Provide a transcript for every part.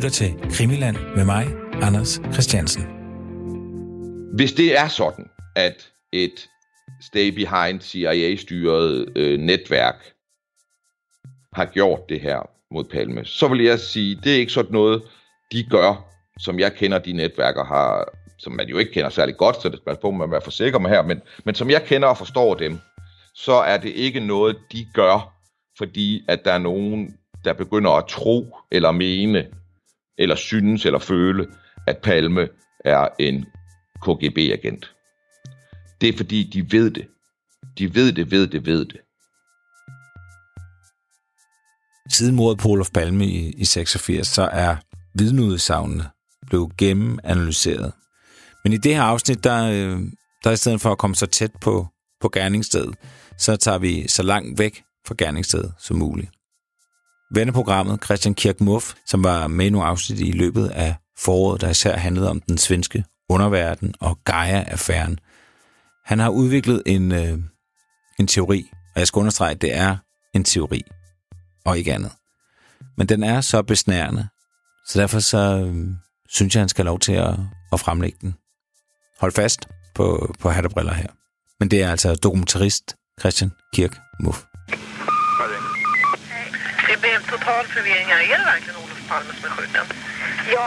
lytter til Krimiland med mig, Anders Christiansen. Hvis det er sådan, at et stay-behind CIA-styret netværk har gjort det her mod Palme, så vil jeg sige, at det er ikke sådan noget, de gør, som jeg kender de netværker har, som man jo ikke kender særlig godt, så det skal man være for sikker med her, men som jeg kender og forstår dem, så er det ikke noget, de gør, fordi at der er nogen, der begynder at tro, eller mene, eller synes, eller føle, at Palme er en KGB-agent. Det er fordi, de ved det. De ved det. Siden mordet på Olof Palme i 86, så er vidneudsagnene blevet gennemanalyseret. Men i det her afsnit, der i stedet for at komme så tæt på gerningsstedet, så tager vi så langt væk fra gerningsstedet som muligt. Venneprogrammet Christian Kirkmuff, som var med i nogle afsnit i løbet af foråret, der især handlede om den svenske underverden og Geijer-affæren. Han har udviklet en teori, og jeg skal understrege, at det er en teori, og ikke andet. Men den er så besnærende, så derfor synes jeg, han skal have lov til at fremlægge den. Hold fast på hat og briller her. Men det er altså dokumentarist Christian Kirkmuff. Det blev en total forvirring her. Er det virkelig Olof Palme, som er skjuten? Ja.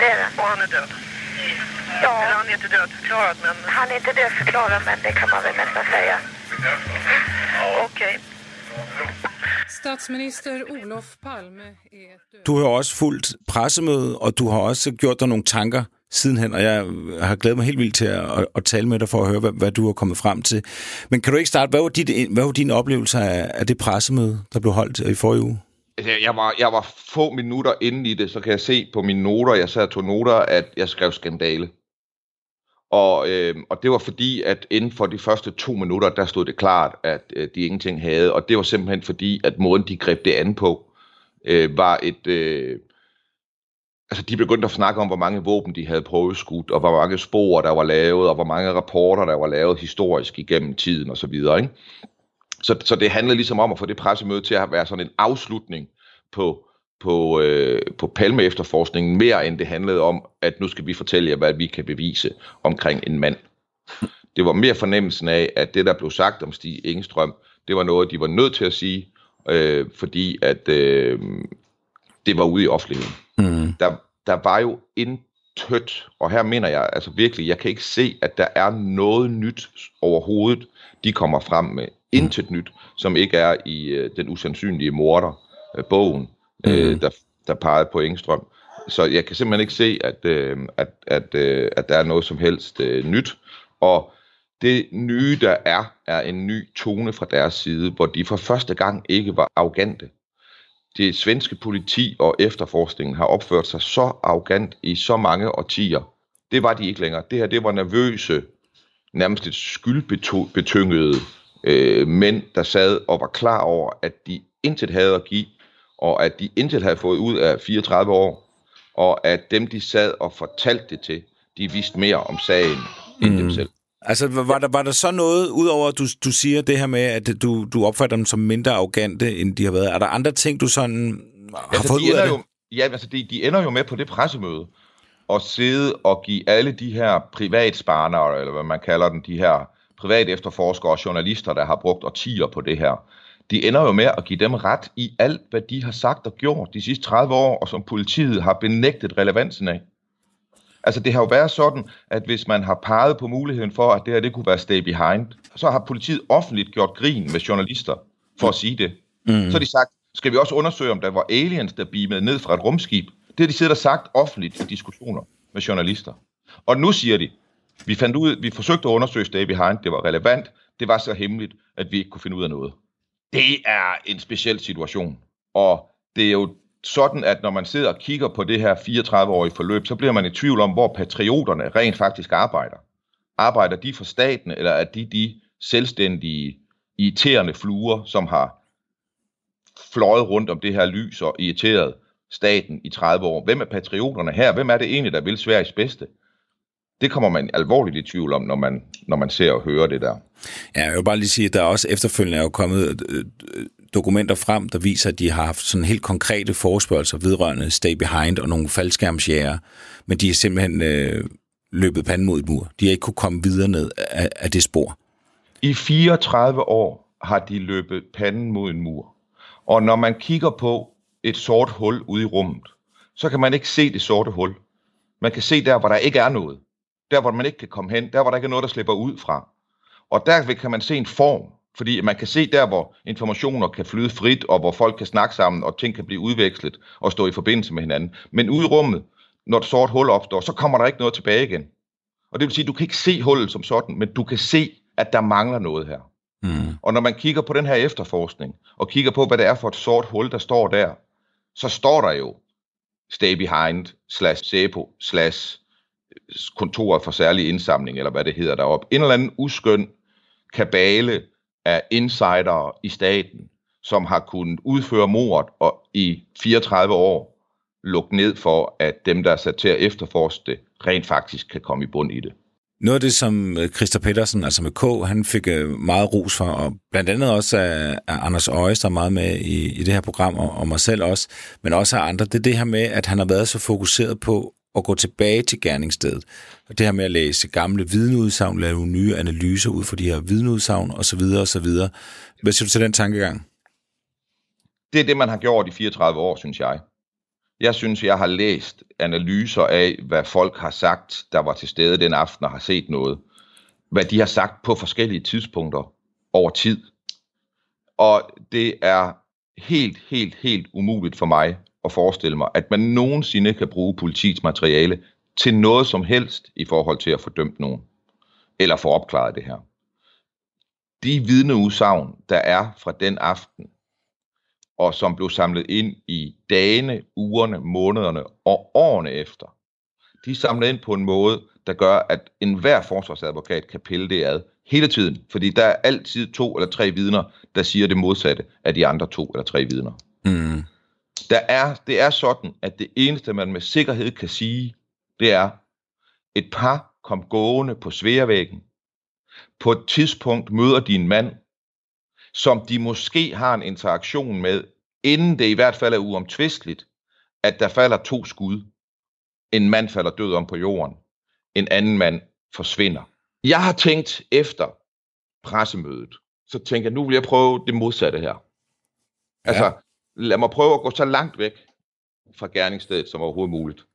Det er det. Og han er død. Ja. Eller han er ikke dødforklaret, men... Han er ikke dødforklaret, men det kan man vel næsten sige. Okay. Statsminister Olof Palme er død. Du har også fulgt pressemødet, og du har også gjort dig nogle tanker sidenhen, og jeg har glædet mig helt vildt til at tale med dig for at høre, hvad du har kommet frem til. Men kan du ikke starte, hvad var dine oplevelser af det pressemøde, der blev holdt i forrige uge? Jeg var få minutter inde i det, så kan jeg se på mine noter, jeg sad og tog noter, at jeg skrev skandale. Og det var fordi, at inden for de første 2 minutter, der stod det klart, at de ingenting havde, og det var simpelthen fordi, at måden de greb det an på, var et... Altså, de begyndte at snakke om, hvor mange våben de havde prøveskudt, og hvor mange spor, der var lavet, og hvor mange rapporter, der var lavet historisk igennem tiden, og så videre, ikke? Så det handlede ligesom om at få det pressemøde til at være sådan en afslutning på Palme-efterforskningen, mere end det handlede om, at nu skal vi fortælle jer, hvad vi kan bevise omkring en mand. Det var mere fornemmelsen af, at det, der blev sagt om Stig Engström, det var noget, de var nødt til at sige, fordi at... Det var ude i offentligheden. Mm. Der var jo intet, og her mener jeg altså virkelig, jeg kan ikke se, at der er noget nyt overhovedet, de kommer frem med. Intet nyt, som ikke er i den usandsynlige morder-bogen, der pegede på Engström. Så jeg kan simpelthen ikke se, at der er noget som helst nyt. Og det nye, der er en ny tone fra deres side, hvor de for første gang ikke var arrogante. Det svenske politi og efterforskningen har opført sig så arrogant i så mange årtier. Det var de ikke længere. Det her, det var nervøse, nærmest lidt skyldbetyngede mænd, der sad og var klar over, at de intet havde at give, og at de intet havde fået ud af 34 år, og at dem, de sad og fortalte det til, de vidste mere om sagen end dem selv. Altså, var der så noget, udover at du siger det her med, at du opfatter dem som mindre arrogante, end de har været? Er der andre ting, du sådan har fået ud af det? De ender jo med på det pressemøde at sidde og give alle de her privatsparnere, eller hvad man kalder dem, de her private efterforskere og journalister, der har brugt årtier på det her. De ender jo med at give dem ret i alt, hvad de har sagt og gjort de sidste 30 år, og som politiet har benægtet relevansen af. Altså, det har jo været sådan, at hvis man har peget på muligheden for, at det her, det kunne være stay behind, så har politiet offentligt gjort grin med journalister for at sige det. Mm. Så har de sagt, skal vi også undersøge, om der var aliens, der beamede ned fra et rumskib? Det har de siddet og sagt offentligt i diskussioner med journalister. Og nu siger de, vi fandt ud, vi forsøgte at undersøge stay behind, det var relevant, det var så hemmeligt, at vi ikke kunne finde ud af noget. Det er en speciel situation, og det er jo sådan, at når man sidder og kigger på det her 34-årige forløb, så bliver man i tvivl om, hvor patrioterne rent faktisk arbejder. Arbejder de for staten, eller er de selvstændige, irriterende fluer, som har fløjet rundt om det her lys og irriteret staten i 30 år? Hvem er patrioterne her? Hvem er det egentlig, der vil Sveriges bedste? Det kommer man alvorligt i tvivl om, når man ser og hører det der. Ja, jeg vil bare lige sige, at der også efterfølgende er jo kommet dokumenter frem, der viser, at de har haft sådan helt konkrete forespørgelser vedrørende Stay Behind og nogle faldskærmsjæger, men de er simpelthen løbet panden mod et mur. De har ikke kunne komme videre ned af det spor. I 34 år har de løbet panden mod en mur. Og når man kigger på et sort hul ude i rummet, så kan man ikke se det sorte hul. Man kan se der, hvor der ikke er noget. Der, hvor man ikke kan komme hen. Der, hvor der ikke er noget, der slipper ud fra. Og der kan man se en form. Fordi man kan se der, hvor informationer kan flyde frit, og hvor folk kan snakke sammen, og ting kan blive udvekslet og stå i forbindelse med hinanden. Men ude i rummet, når et sort hul opstår, så kommer der ikke noget tilbage igen. Og det vil sige, at du kan ikke se hullet som sådan, men du kan se, at der mangler noget her. Mm. Og når man kigger på den her efterforskning, og kigger på, hvad det er for et sort hul, der står der, så står der jo Stay Behind /Säpo /kontoret for særlig indsamling, eller hvad det hedder deroppe. En eller anden uskøn kabale af insidere i staten, som har kunnet udføre mordet og i 34 år lukke ned for, at dem, der er sat til at efterforske det, rent faktisk kan komme i bund i det. Noget af det, som Christer Pettersson, altså med K, han fik meget ros for, og blandt andet også af Anders Øjes, der er meget med i det her program, og mig selv også, men også af andre, det er det her med, at han har været så fokuseret på at gå tilbage til gerningsstedet. Og det her med at læse gamle vidneudsagn, lave nye analyser ud for de her vidneudsagn, osv. osv. Hvad siger du til den tankegang? Det er det, man har gjort i 34 år, synes jeg. Jeg synes, jeg har læst analyser af, hvad folk har sagt, der var til stede den aften og har set noget. Hvad de har sagt på forskellige tidspunkter over tid. Og det er helt umuligt for mig at forestille mig, at man nogensinde kan bruge politiets materiale til noget som helst i forhold til at få dømt nogen. Eller få opklaret det her. De vidneudsagn, der er fra den aften, og som blev samlet ind i dagene, ugerne, månederne og årene efter. De er samlet ind på en måde, der gør, at enhver forsvarsadvokat kan pille det ad hele tiden, fordi der er altid 2 eller 3 vidner, der siger det modsatte af de andre 2 eller 3 vidner. Mm. Det er sådan, at det eneste, man med sikkerhed kan sige, det er, et par kom gående på sværvæggen. På et tidspunkt møder de en mand, som de måske har en interaktion med, inden det i hvert fald er uomtvisteligt, at der falder 2 skud. En mand falder død om på jorden. En anden mand forsvinder. Jeg har tænkt efter pressemødet, så tænker jeg, nu vil jeg prøve det modsatte her. Ja. Altså, lad mig prøve at gå så langt væk fra gerningsstedet som overhovedet muligt.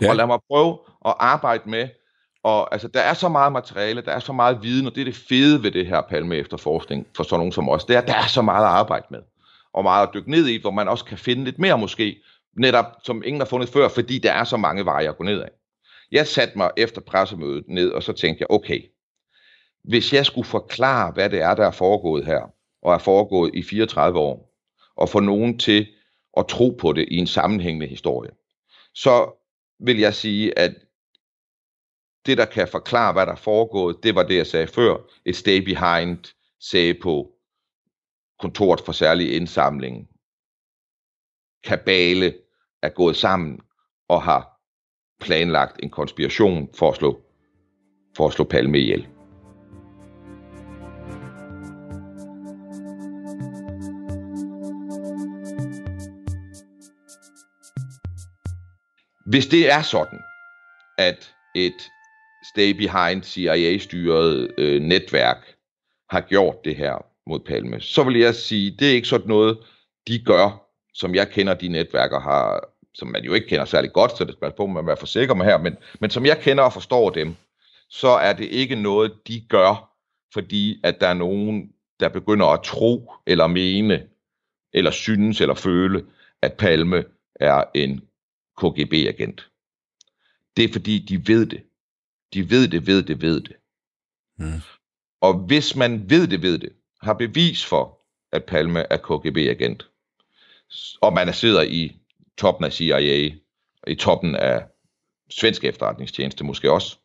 Ja. Og lad mig prøve at arbejde med, og altså, der er så meget materiale, der er så meget viden, og det er det fede ved det her Palme-efterforskning for sådan nogen som os, det er, at der er så meget at arbejde med, og meget at dykke ned i, hvor man også kan finde lidt mere måske, netop som ingen har fundet før, fordi der er så mange veje at gå ned af. Jeg satte mig efter pressemødet ned, og så tænkte jeg, okay, hvis jeg skulle forklare, hvad det er, der er foregået her, og er foregået i 34 år, og få nogen til at tro på det i en sammenhængende historie, så vil jeg sige, at det, der kan forklare, hvad der er foregået, det var det, jeg sagde før. Et Stay Behind, Säpo, kontoret for særlig indsamling, kabale er gået sammen og har planlagt en konspiration for at slå Palme ihjel. Hvis det er sådan, at et Stay Behind CIA-styret netværk har gjort det her mod Palme, så vil jeg sige, det er ikke sådan noget, de gør, som jeg kender de netværker har, som man jo ikke kender særlig godt, så det skal man være for sikker med her, men som jeg kender og forstår dem, så er det ikke noget, de gør, fordi at der er nogen, der begynder at tro, eller mene, eller synes, eller føle, at Palme er en KGB-agent. Det er fordi, de ved det. De ved det. Mm. Og hvis man ved det, har bevis for, at Palme er KGB-agent, og man sidder i toppen af CIA, i toppen af svensk efterretningstjeneste måske også,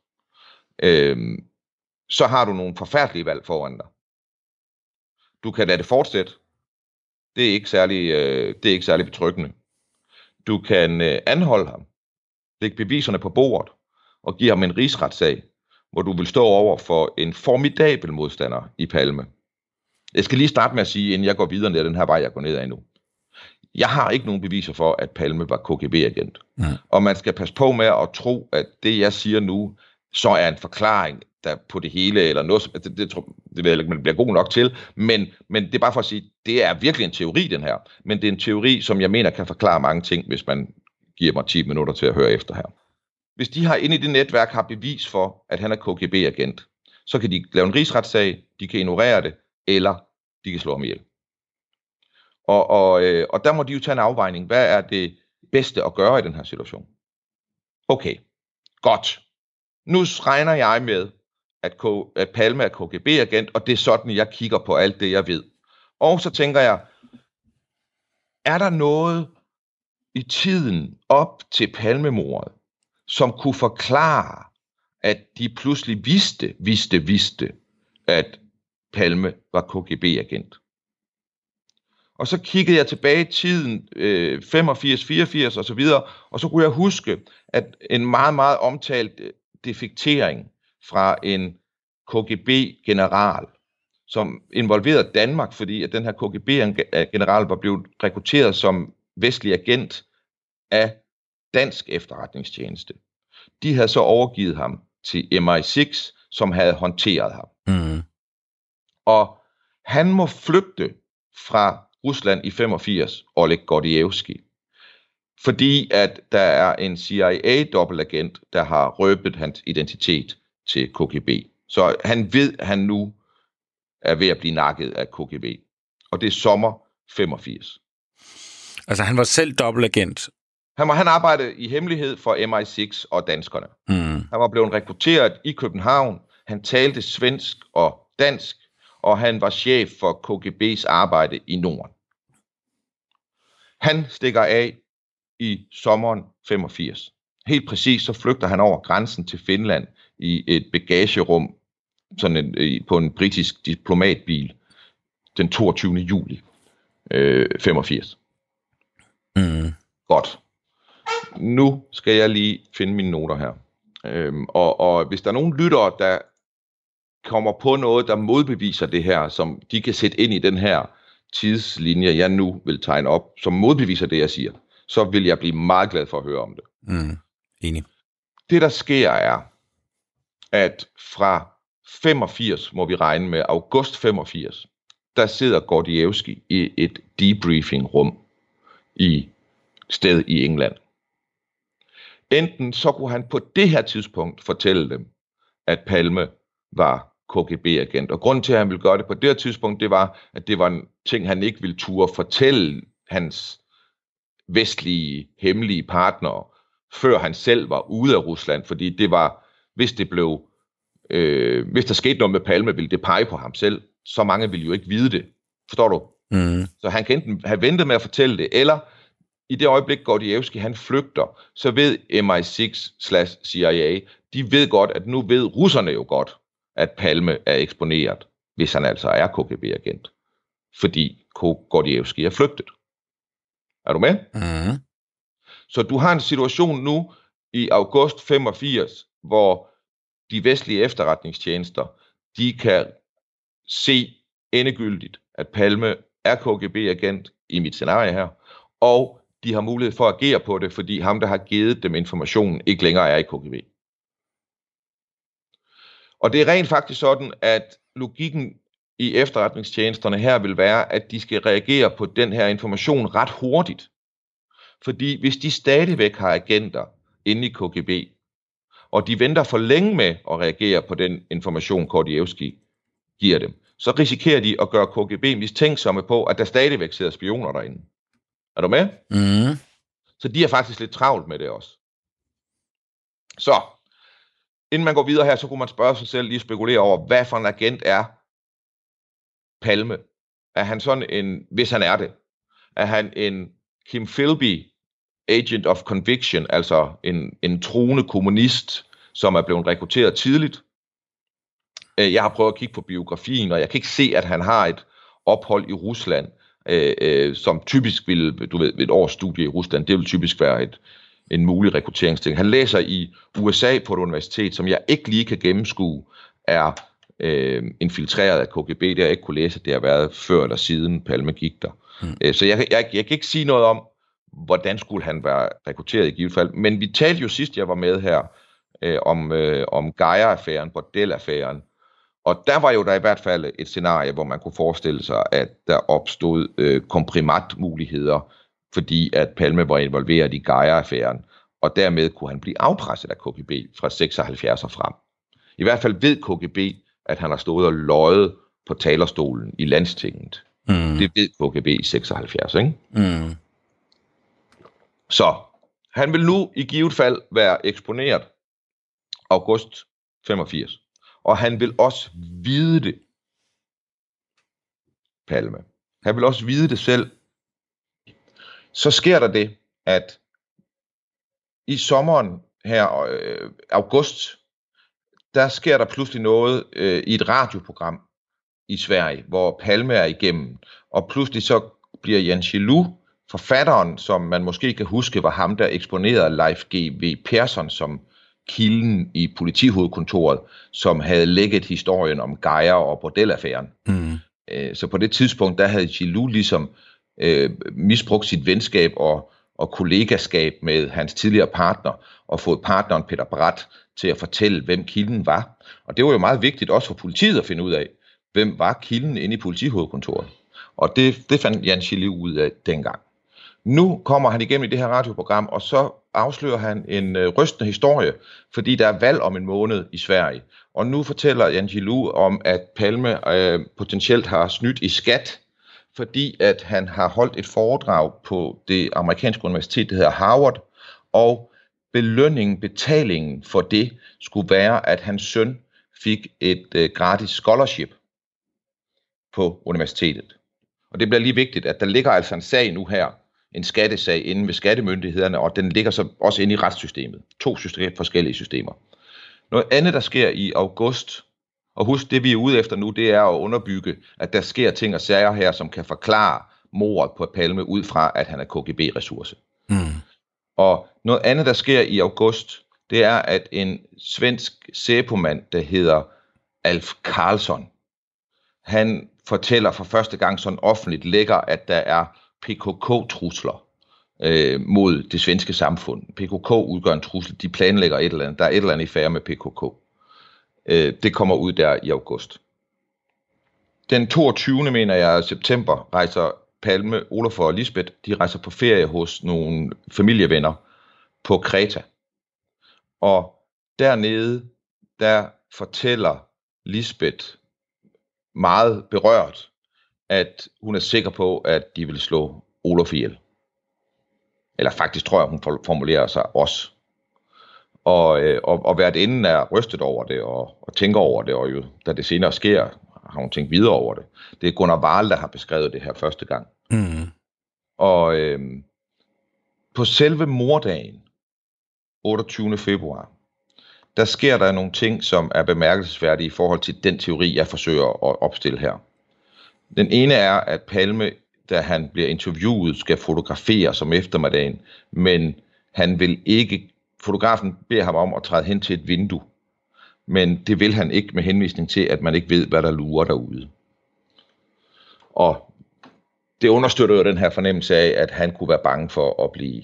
så har du nogle forfærdelige valg foran dig. Du kan lade det fortsætte. Det er ikke særlig, betryggende. Du kan anholde ham. Læg beviserne på bordet og give ham en rigsretssag, hvor du vil stå over for en formidabel modstander i Palme. Jeg skal lige starte med at sige, inden jeg går videre ned ad den her vej, jeg går ned ad nu. Jeg har ikke nogen beviser for, at Palme var KGB-agent. Mm. Og man skal passe på med at tro, at det, jeg siger nu, så er en forklaring der på det hele, eller noget, det ved jeg ikke, man bliver god nok til, men det er bare for at sige, det er virkelig en teori, den her. Men det er en teori, som jeg mener kan forklare mange ting, hvis man giver mig 10 minutter til at høre efter her. Hvis de her inde i det netværk har bevis for, at han er KGB-agent, så kan de lave en rigsretssag, de kan ignorere det, eller de kan slå ham ihjel. Og der må de jo tage en afvejning. Hvad er det bedste at gøre i den her situation? Okay, godt. Nu regner jeg med, at Palme er KGB-agent, og det er sådan, jeg kigger på alt det, jeg ved. Og så tænker jeg, er der noget i tiden op til Palmemordet, som kunne forklare, at de pludselig vidste, at Palme var KGB-agent? Og så kiggede jeg tilbage i tiden, 85, 84 og så videre, og så kunne jeg huske, at en meget, meget omtalt defektering fra en KGB-general, som involverede Danmark, fordi at den her KGB-general var blevet rekrutteret som vestlig agent af dansk efterretningstjeneste. De havde så overgivet ham til MI6, som havde håndteret ham. Mm. Og han må flygte fra Rusland i 85, Oleg Gordievsky, fordi at der er en CIA-dobbeltagent, der har røbet hans identitet til KGB. Så han ved, at han nu er ved at blive nakket af KGB. Og det er sommer 85. Altså han var selv dobbeltagent? Han arbejdede i hemmelighed for MI6 og danskerne. Mm. Han var blevet rekrutteret i København. Han talte svensk og dansk, og han var chef for KGB's arbejde i Norden. Han stikker af i sommeren 85. Helt præcis så flygter han over grænsen til Finland i et bagagerum på en britisk diplomatbil den 22. juli 85. Mm. Godt. Nu skal jeg lige finde mine noter her. Og hvis der er nogen lyttere, der kommer på noget, der modbeviser det her, som de kan sætte ind i den her tidslinje, jeg nu vil tegne op, som modbeviser det, jeg siger, så vil jeg blive meget glad for at høre om det. Mm. Enig. Det, der sker, er, at fra 85, må vi regne med, august 85, der sidder Gordievsky i et debriefing-rum i sted i England. Enten så kunne han på det her tidspunkt fortælle dem, at Palme var KGB-agent. Og grunden til, at han ville gøre det på det her tidspunkt, det var, at det var en ting, han ikke ville turde fortælle hans vestlige, hemmelige partnere, før han selv var ude af Rusland, fordi det var, hvis der skete noget med Palme, ville det pege på ham selv. Så mange ville jo ikke vide det. Forstår du? Mm. Så han kan enten have ventet med at fortælle det, eller i det øjeblik Gordievsky, han flygter, så ved MI6/CIA, de ved godt, at nu ved russerne jo godt, at Palme er eksponeret, hvis han altså er KGB-agent, fordi Gordievsky er flygtet. Er du med? Mm. Så du har en situation nu i august 85, hvor de vestlige efterretningstjenester, de kan se endegyldigt, at Palme er KGB-agent i mit scenarie her, og de har mulighed for at agere på det, fordi ham, der har givet dem informationen, ikke længere er i KGB. Og det er rent faktisk sådan, at logikken i efterretningstjenesterne her vil være, at de skal reagere på den her information ret hurtigt. Fordi hvis de stadigvæk har agenter inde i KGB, og de venter for længe med at reagere på den information, Gordievsky giver dem, så risikerer de at gøre KGB mistænksomme på, at der stadigvæk sidder spioner derinde. Er du med? Mm. Så de er faktisk lidt travlt med det også. Så, inden man går videre her, så kunne man spørge sig selv, lige spekulere over, hvad for en agent er Palme? Er han sådan en, hvis han er det, er han en Kim Philby, agent of conviction, altså en troende kommunist, som er blevet rekrutteret tidligt? Jeg har prøvet at kigge på biografien, og jeg kan ikke se, at han har et ophold i Rusland, som typisk vil, du ved, et års studie i Rusland, det vil typisk være en mulig rekrutteringsting. Han læser i USA på et universitet, som jeg ikke lige kan gennemskue, er infiltreret af KGB, der ikke kunne læse, at det har været før eller siden Palme gik der. Så jeg kan ikke sige noget om, hvordan skulle han være rekrutteret i givet fald. Men vi talte jo sidst, jeg var med her, om Geijer-affæren, Bordelaffæren. Og der var jo der i hvert fald et scenarie, hvor man kunne forestille sig, at der opstod komprimatmuligheder, fordi at Palme var involveret i Geijer-affæren, og dermed kunne han blive afpresset af KGB fra 76 og frem. I hvert fald ved KGB, at han har stået og løjet på talerstolen i Landstinget. Det ved KGB i 76, ikke? Så han vil nu i givet fald være eksponeret august 85. Og han vil også vide det, Palme. Han vil også vide det selv. Så sker der det, at i sommeren her, august, der sker der pludselig noget i et radioprogram i Sverige, hvor Palme er igennem. Og pludselig så bliver Jan Guillou, forfatteren, som man måske kan huske, var ham, der eksponerede Leif G.V. Persson som kilden i politihovedkontoret, som havde lægget historien om Geijer og Bordelaffæren. Så på det tidspunkt, der havde Guillou ligesom misbrugt sit venskab og kollegaskab med hans tidligere partner, og fået partneren Peter Brat til at fortælle, hvem kilden var. Og det var jo meget vigtigt også for politiet at finde ud af, hvem var kilden inde i politihovedkontoret. Og det fandt Jan Guillou ud af dengang. Nu kommer han igennem i det her radioprogram, og så afslører han en rystende historie, fordi der er valg om en måned i Sverige. Og nu fortæller Jan Guillou om, at Palme potentielt har snydt i skat, fordi at han har holdt et foredrag på det amerikanske universitet, der hedder Harvard, og betalingen for det skulle være, at hans søn fik et gratis scholarship på universitetet. Og det bliver lige vigtigt, at der ligger altså en sag nu her, en skattesag inde ved skattemyndighederne, og den ligger så også inde i retssystemet. To forskellige systemer. Noget andet, der sker i august, og husk, det vi er ude efter nu, det er at underbygge, at der sker ting og sager her, som kan forklare mordet på Palme ud fra, at han er KGB-ressource. Og noget andet, der sker i august, det er, at en svensk Säpo-mand, der hedder Alf Karlsson, han fortæller for første gang sådan offentligt lækker, at der er PKK-trusler mod det svenske samfund. PKK udgør en trussel, de planlægger et eller andet, der er et eller andet i færre med PKK. Det kommer ud der i august. Den 22. september rejser Palme, Olof og Lisbeth, de rejser på ferie hos nogle familievenner på Kreta. Og dernede, der fortæller Lisbeth meget berørt, at hun er sikker på, at de vil slå Olof ihjel. Eller faktisk tror jeg, hun formulerer sig også. Og værtinden er rystet over det, og tænker over det, og jo, da det senere sker, har hun tænkt videre over det. Det er Gunnar Wahl, der har beskrevet det her første gang. Og på selve mordagen, 28. februar, der sker der nogle ting, som er bemærkelsesværdige i forhold til den teori, jeg forsøger at opstille her. Den ene er, at Palme, da han bliver interviewet, skal fotografere som eftermiddagen, men han vil ikke. Fotografen beder ham om at træde hen til et vindue, men det vil han ikke med henvisning til, at man ikke ved, hvad der lurer derude. Og det understøtter jo den her fornemmelse af, at han kunne være bange for at blive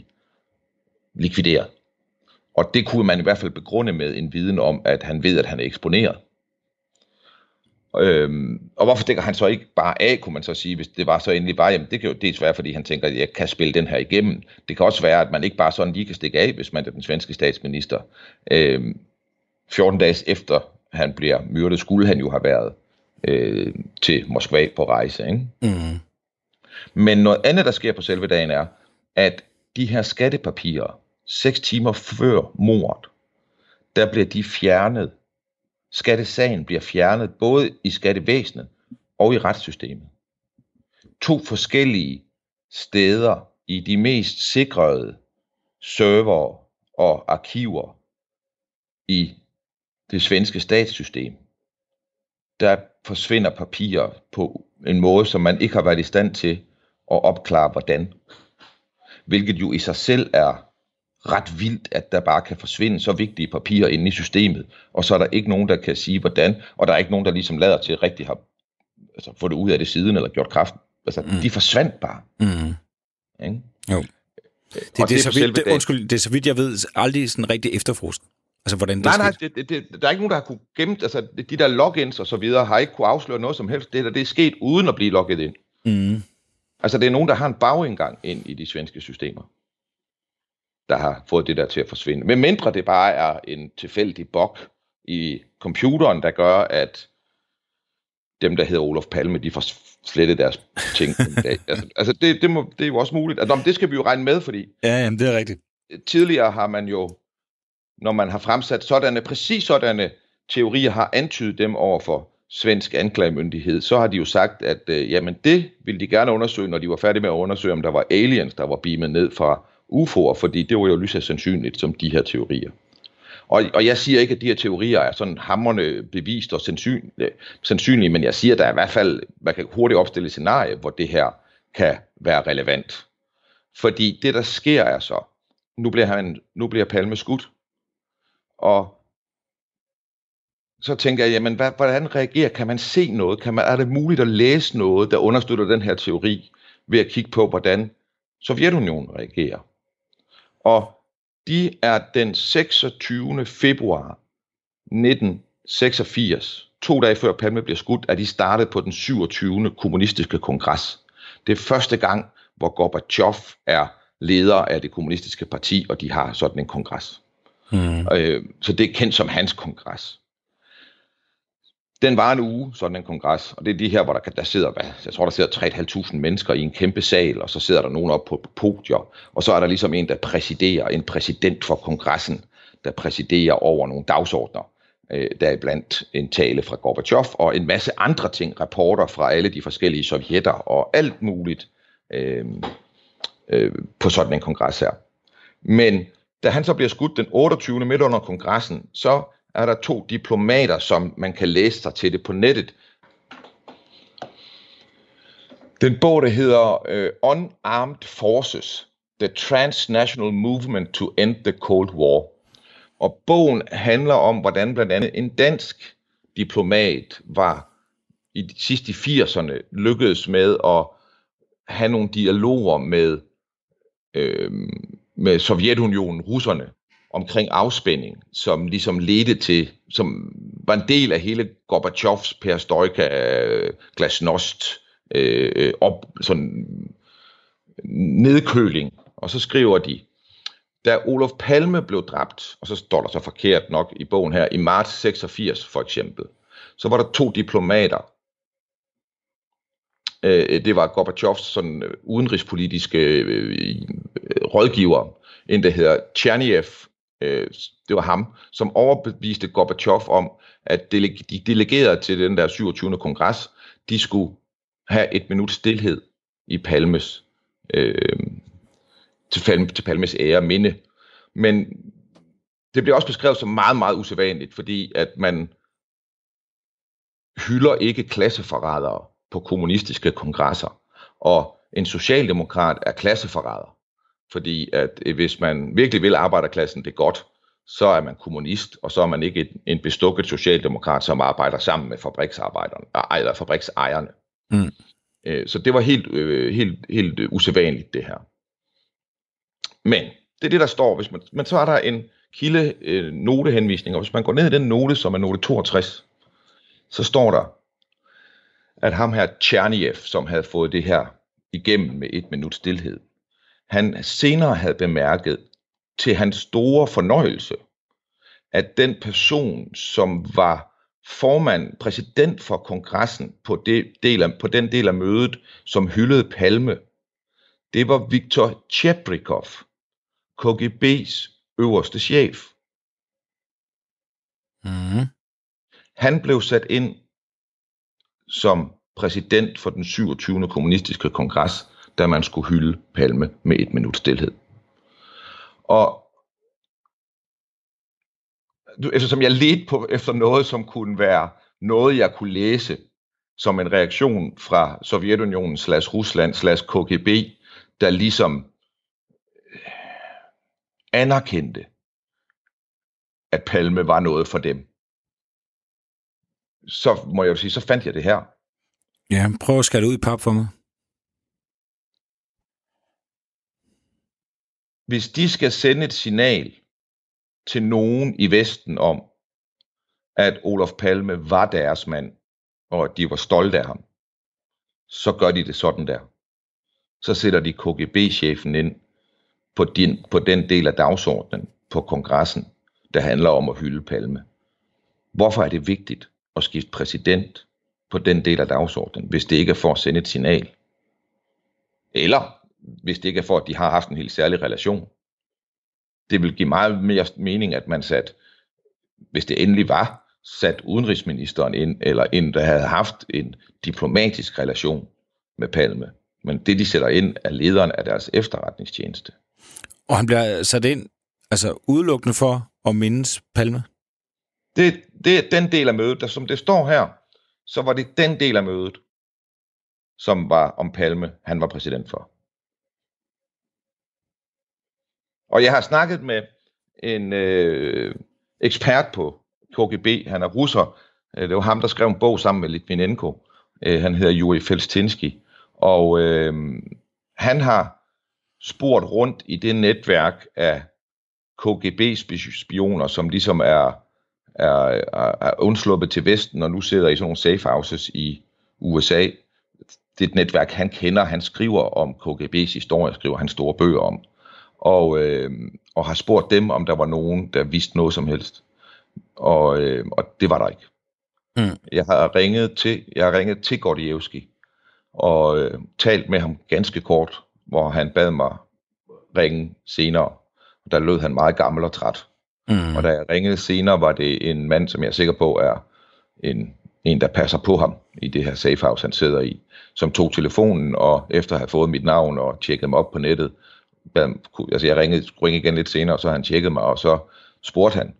likvideret. Og det kunne man i hvert fald begrunde med en viden om, at han ved, at han er eksponeret. Og hvorfor dækker han så ikke bare af, kunne man så sige, hvis det var så endelig bare, jamen det kan jo dels være, fordi han tænker, at jeg kan spille den her igennem. Det kan også være, at man ikke bare sådan lige kan stikke af, hvis man er den svenske statsminister. 14 dage efter han bliver myrdet, skulle han jo have været til Moskva på rejse, ikke? Men noget andet, der sker på selve dagen, er, at de her skattepapirer, 6 timer før mordet, der bliver de fjernet. Skattesagen bliver fjernet både i skattevæsenet og i retssystemet. 2 forskellige steder i de mest sikrede servere og arkiver i det svenske statssystem, der forsvinder papirer på en måde, som man ikke har været i stand til at opklare hvordan. Hvilket jo i sig selv er ret vildt, at der bare kan forsvinde så vigtige papirer inde i systemet, og så er der ikke nogen, der kan sige hvordan, og der er ikke nogen, der ligesom lader til rigtig har altså, fået det ud af det siden, eller gjort kraft. Altså, de forsvandt bare. Ikke? Jo. Det er så vidt, jeg ved, aldrig sådan rigtig efterforsket. Altså, hvordan det der er ikke nogen, der har kunne gemme. Altså, de der logins og så videre har ikke kunne afsløre noget som helst. Det er sket uden at blive logget ind. Altså, det er nogen, der har en bagindgang ind i de svenske systemer, der har fået det der til at forsvinde. Men mindre det bare er en tilfældig bug i computeren, der gør, at dem, der hedder Olof Palme, de får slettet deres ting. Altså, det er jo også muligt. Altså, det skal vi jo regne med, fordi... Ja, jamen, det er rigtigt. Tidligere har man jo, når man har fremsat præcis sådanne teorier, har antydet dem over for svensk anklagemyndighed, så har de jo sagt, at jamen, det ville de gerne undersøge, når de var færdige med at undersøge, om der var aliens, der var beamet ned fra UFO'er, fordi det var jo lige så sandsynligt som de her teorier. Og jeg siger ikke, at de her teorier er sådan hamrende bevist og sandsynlige, men jeg siger, at der er i hvert fald, man kan hurtigt opstille et scenarie, hvor det her kan være relevant. Fordi det, der sker, er så, nu bliver Palme skudt, og så tænker jeg, jamen, hvordan reagerer? Kan man se noget? Er det muligt at læse noget, der understøtter den her teori, ved at kigge på, hvordan Sovjetunionen reagerer? Og de er den 26. februar 1986, 2 dage før Palme bliver skudt, at de startede på den 27. kommunistiske kongres. Det er første gang, hvor Gorbachev er leder af det kommunistiske parti, og de har sådan en kongres. Så det er kendt som hans kongres. Den var en uge, sådan en kongres, og det er de her, hvor der sidder, jeg tror, der sidder 3.500 mennesker i en kæmpe sal, og så sidder der nogen oppe på podier, og så er der ligesom en, der præsiderer, en præsident for kongressen, der præsiderer over nogle dagsordner, deriblandt en tale fra Gorbachev, og en masse andre ting, rapporter fra alle de forskellige sovjetter, og alt muligt på sådan en kongres her. Men da han så bliver skudt den 28. midt under kongressen, så er der 2 diplomater, som man kan læse sig til det på nettet. Den bog, der hedder Unarmed Forces, The Transnational Movement to End the Cold War. Og bogen handler om, hvordan blandt andet en dansk diplomat var i de sidste 80'erne lykkedes med at have nogle dialoger med Sovjetunionen, russerne, omkring afspænding, som ligesom ledte til, som var en del af hele Gorbachevs Perestrojka, Glasnost, sådan nedkøling. Og så skriver de, da Olof Palme blev dræbt, og så står der så forkert nok i bogen her, i marts 86 for eksempel, så var der 2 diplomater. Det var Gorbachevs sådan udenrigspolitiske rådgiver, en der hedder Chernyaev, det var ham, som overbeviste Gorbachev om, at de delegerede til den der 27. kongres, de skulle have 1 minut stilhed i Palmes, til Palmes ære og minde. Men det bliver også beskrevet som meget, meget usædvanligt, fordi at man hylder ikke klasseforrædere på kommunistiske kongresser, og en socialdemokrat er klasseforræder. Fordi at hvis man virkelig vil arbejderklassen det godt, så er man kommunist, og så er man ikke en bestukket socialdemokrat, som arbejder sammen med fabriksarbejderne, eller fabriksejerne. Så det var helt usædvanligt, det her. Men det er det, der står. Hvis man, men så er der en kilde notehenvisning, og hvis man går ned i den note, som er note 62, så står der, at ham her Chernyaev, som havde fået det her igennem med 1 minut stilhed, han senere havde bemærket til hans store fornøjelse, at den person, som var formand, præsident for kongressen på den del af mødet, som hyldede Palme, det var Viktor Tjephrikov, KGB's øverste chef. Han blev sat ind som præsident for den 27. kommunistiske kongres, da man skulle hylde Palme med 1 minut stilhed. Og eftersom jeg ledte på efter noget, som kunne være noget, jeg kunne læse som en reaktion fra Sovjetunionen / Rusland / KGB, der ligesom anerkendte, at Palme var noget for dem, så må jeg jo sige, så fandt jeg det her. Ja, prøv at skære ud i pap for mig. Hvis de skal sende et signal til nogen i Vesten om, at Olof Palme var deres mand, og at de var stolte af ham, så gør de det sådan der. Så sætter de KGB-chefen ind på den del af dagsordenen på kongressen, der handler om at hylde Palme. Hvorfor er det vigtigt at skifte præsident på den del af dagsordenen, hvis det ikke er for at sende et signal? Eller hvis det ikke er for, at de har haft en helt særlig relation? Det vil give meget mere mening, at man satte, hvis det endelig var, sat udenrigsministeren ind, eller en, der havde haft en diplomatisk relation med Palme. Men det, de sætter ind, er lederen af deres efterretningstjeneste. Og han bliver sat ind, altså udelukkende for at mindes Palme? Det er den del af mødet, der som det står her, så var det den del af mødet, som var om Palme, han var præsident for. Og jeg har snakket med en ekspert på KGB, han er russer. Det var ham, der skrev en bog sammen med Litvinenko. Han hedder Yuri Felstinsky. Og han har spurgt rundt i det netværk af KGB-spioner, som ligesom er undsluppet til Vesten, og nu sidder i sådan nogle safe houses i USA. Det er et netværk, han kender. Han skriver om KGB's historie, skriver han store bøger om. Og har spurgt dem, om der var nogen, der vidste noget som helst. Og det var der ikke. Mm. Jeg har ringet til Gordievsky og talt med ham ganske kort, hvor han bad mig ringe senere. Og der lød han meget gammel og træt. Mm. Og da jeg ringede senere, var det en mand, som jeg er sikker på er en, der passer på ham i det her safehouse, han sidder i, som tog telefonen, og efter at have fået mit navn og tjekket mig op på nettet, altså jeg ringede igen lidt senere, og så han tjekkede mig, og så spurgte han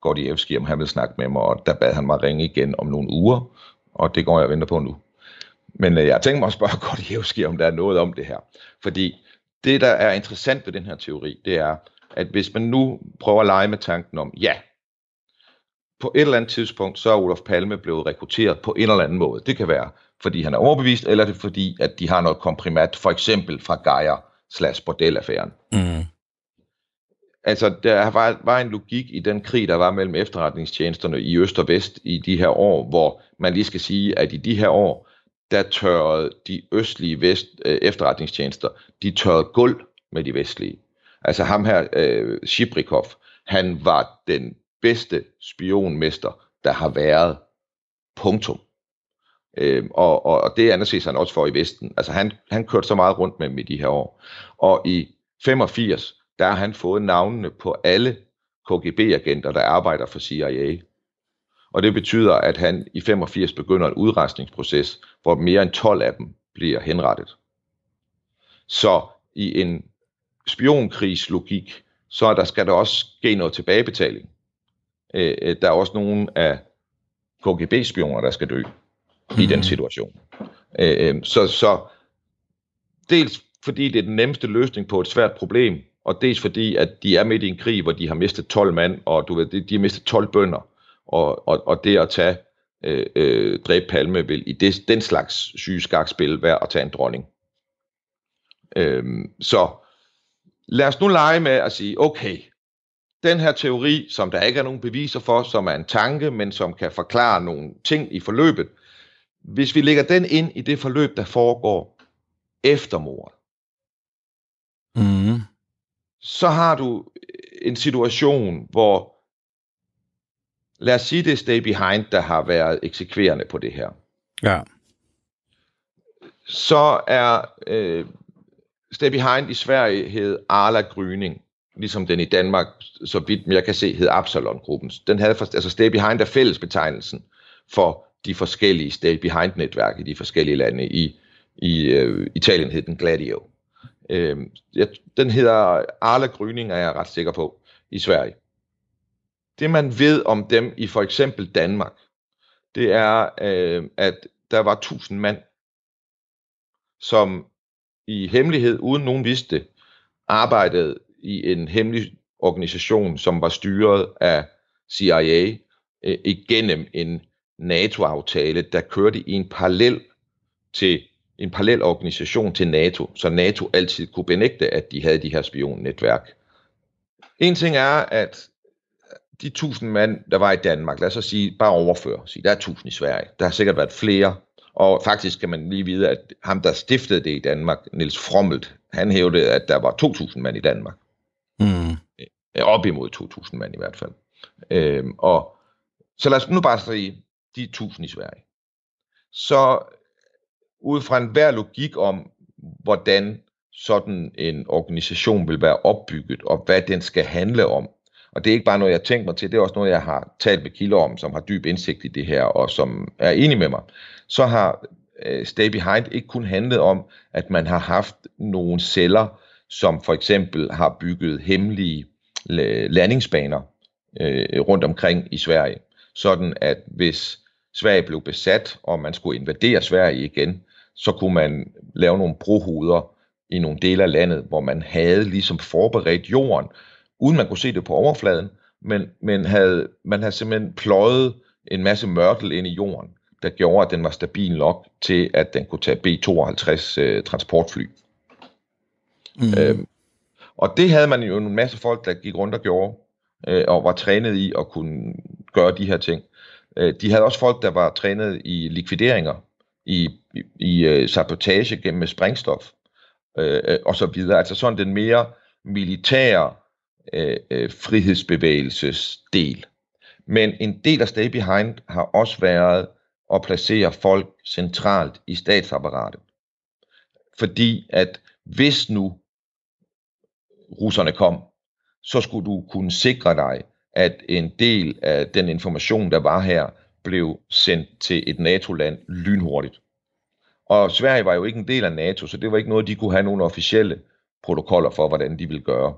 Gordievsky, om han ville snakke med mig, og der bad han mig ringe igen om nogle uger, og det går jeg og venter på nu. Men jeg har tænkt mig at spørge Gordievsky, om der er noget om det her. Fordi det, der er interessant ved den her teori, det er, at hvis man nu prøver at lege med tanken om, ja, på et eller andet tidspunkt, så er Olof Palme blevet rekrutteret på en eller anden måde. Det kan være, fordi han er overbevist, eller det er fordi, at de har noget komprimat, for eksempel fra Geijer/Bordelaffæren. Mm. Altså, der var en logik i den krig, der var mellem efterretningstjenesterne i øst og vest i de her år, hvor man lige skal sige, at i de her år, der tørrede de østlige efterretningstjenester, de tørrede gulv med de vestlige. Altså ham her, Shibrikov, han var den bedste spionmester, der har været. Punktum. Og det anses han også for i Vesten. Altså han kørte så meget rundt med dem i de her år. Og i 85, der har han fået navnene på alle KGB-agenter, der arbejder for CIA. Og det betyder, at han i 85 begynder en udrensningsproces, hvor mere end 12 af dem bliver henrettet. Så i en spionkrigslogik, så skal der også ske noget tilbagebetaling. Der er også nogle af KGB-spioner, der skal dø i den situation. Så dels fordi det er den nemmeste løsning på et svært problem, og dels fordi, at de er midt i en krig, hvor de har mistet 12 mand, og du ved, de har mistet 12 bønder, og det at tage dræbe Palme vil i den slags syge skakspil være at tage en dronning. Så lad os nu lege med at sige, okay, den her teori, som der ikke er nogen beviser for, som er en tanke, men som kan forklare nogle ting i forløbet, hvis vi lægger den ind i det forløb, der foregår efter mordet, så har du en situation, hvor, lad os sige, det er Stay Behind, der har været eksekverende på det her. Ja. Så er Stay Behind i Sverige hed Arla Gryning, ligesom den i Danmark, så vidt jeg kan se, hed Absalon-gruppen. Den havde, altså Stay Behind er fællesbetegnelsen for de forskellige Stay Behind-netværk i de forskellige lande. I Italien hed den Gladio. Den hedder Arla Gryning, er jeg ret sikker på, i Sverige. Det man ved om dem i for eksempel Danmark, det er, at der var 1000 mand, som i hemmelighed, uden nogen vidste, arbejdede i en hemmelig organisation, som var styret af CIA igennem en NATO-aftale, der kørte i en parallel organisation til NATO, så NATO altid kunne benægte, at de havde de her spionnetværk. En ting er, at de 1000 mand, der var i Danmark, lad os så sige, bare overføre, sige, der er 1000 i Sverige, der har sikkert været flere, og faktisk kan man lige vide, at ham, der stiftede det i Danmark, Niels Frommelt, han hævdede, at der var 2000 mand i Danmark. Mm. Op imod 2000 mand i hvert fald. Og så lad os nu bare sige, de 1000 i Sverige. Så ud fra enhver logik om, hvordan sådan en organisation vil være opbygget, og hvad den skal handle om. Og det er ikke bare noget, jeg tænker mig til, det er også noget, jeg har talt med kilder om, som har dyb indsigt i det her, og som er enig med mig. Så har Stay Behind ikke kun handlet om, at man har haft nogle celler, som for eksempel har bygget hemmelige landingsbaner rundt omkring i Sverige. Sådan at hvis Sverige blev besat, og man skulle invadere Sverige igen, så kunne man lave nogle brohoveder i nogle dele af landet, hvor man havde ligesom forberedt jorden, uden man kunne se det på overfladen, men man havde simpelthen pløjet en masse mørtel ind i jorden, der gjorde, at den var stabil nok til, at den kunne tage B-52 transportfly. Mm. Og det havde man jo en masse folk, der gik rundt og gjorde, og var trænet i at kunne gøre de her ting. De havde også folk, der var trænet i likvideringer, i sabotage gennem sprængstof, og så videre. Altså sådan den mere militære frihedsbevægelsesdel. Men en del af Stay Behind har også været at placere folk centralt i statsapparatet. Fordi at hvis nu russerne kom, så skulle du kunne sikre dig, at en del af den information, der var her, blev sendt til et NATO-land lynhurtigt. Og Sverige var jo ikke en del af NATO, så det var ikke noget, de kunne have nogle officielle protokoller for, hvordan de ville gøre.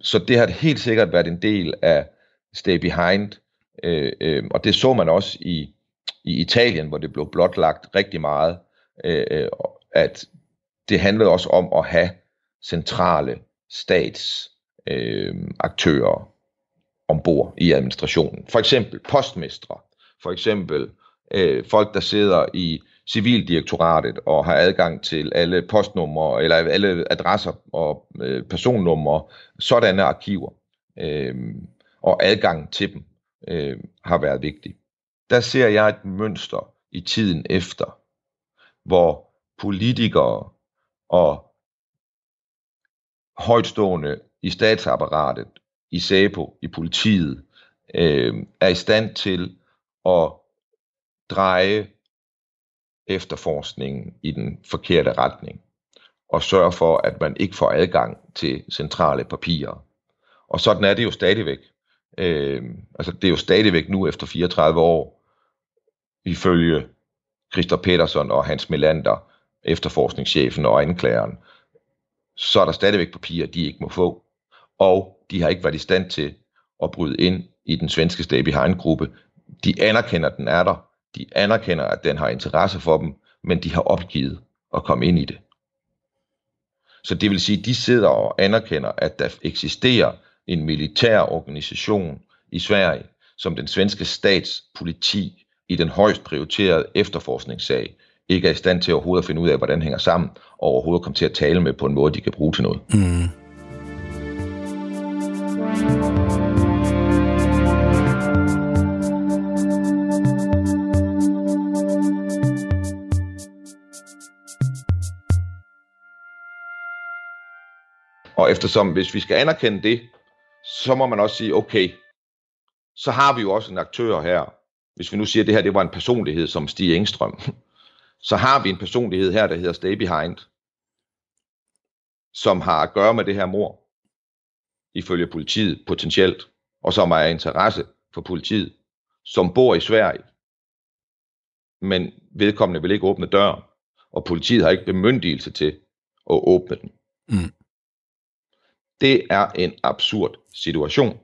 Så det har helt sikkert været en del af Stay Behind, og det så man også i Italien, hvor det blev blotlagt rigtig meget, at det handlede også om at have centrale statsaktører ombord i administrationen. For eksempel postmestre, for eksempel folk, der sidder i civildirektoratet og har adgang til alle postnumre, eller alle adresser og personnumre, sådanne arkiver, og adgang til dem har været vigtig. Der ser jeg et mønster i tiden efter, hvor politikere og højtstående i statsapparatet, i Säpo, i politiet, er i stand til at dreje efterforskningen i den forkerte retning, og sørge for, at man ikke får adgang til centrale papirer. Og sådan er det jo stadigvæk. Altså det er jo stadigvæk nu efter 34 år, ifølge Christer Pettersson og Hans Melander, efterforskningschefen og anklageren, så er der stadigvæk papirer, de ikke må få, og de har ikke været i stand til at bryde ind i den svenske Stay Behind-gruppe. De anerkender, at den er der, de anerkender, at den har interesse for dem, men de har opgivet at komme ind i det. Så det vil sige, at de sidder og anerkender, at der eksisterer en militær organisation i Sverige, som den svenske statspoliti i den højst prioriterede efterforskningssag ikke er i stand til overhovedet at finde ud af, hvordan den hænger sammen, og overhovedet komme til at tale med på en måde, de kan bruge til noget. Mm. Og eftersom, hvis vi skal anerkende det, så må man også sige, okay, så har vi jo også en aktør her. Hvis vi nu siger, at det her det var en personlighed som Stig Engström, så har vi en personlighed her, der hedder Stay Behind, som har at gøre med det her mord, ifølge politiet potentielt, og som er interesse for politiet, som bor i Sverige. Men vedkommende vil ikke åbne døren, og politiet har ikke bemyndigelse til at åbne den. Mm. Det er en absurd situation.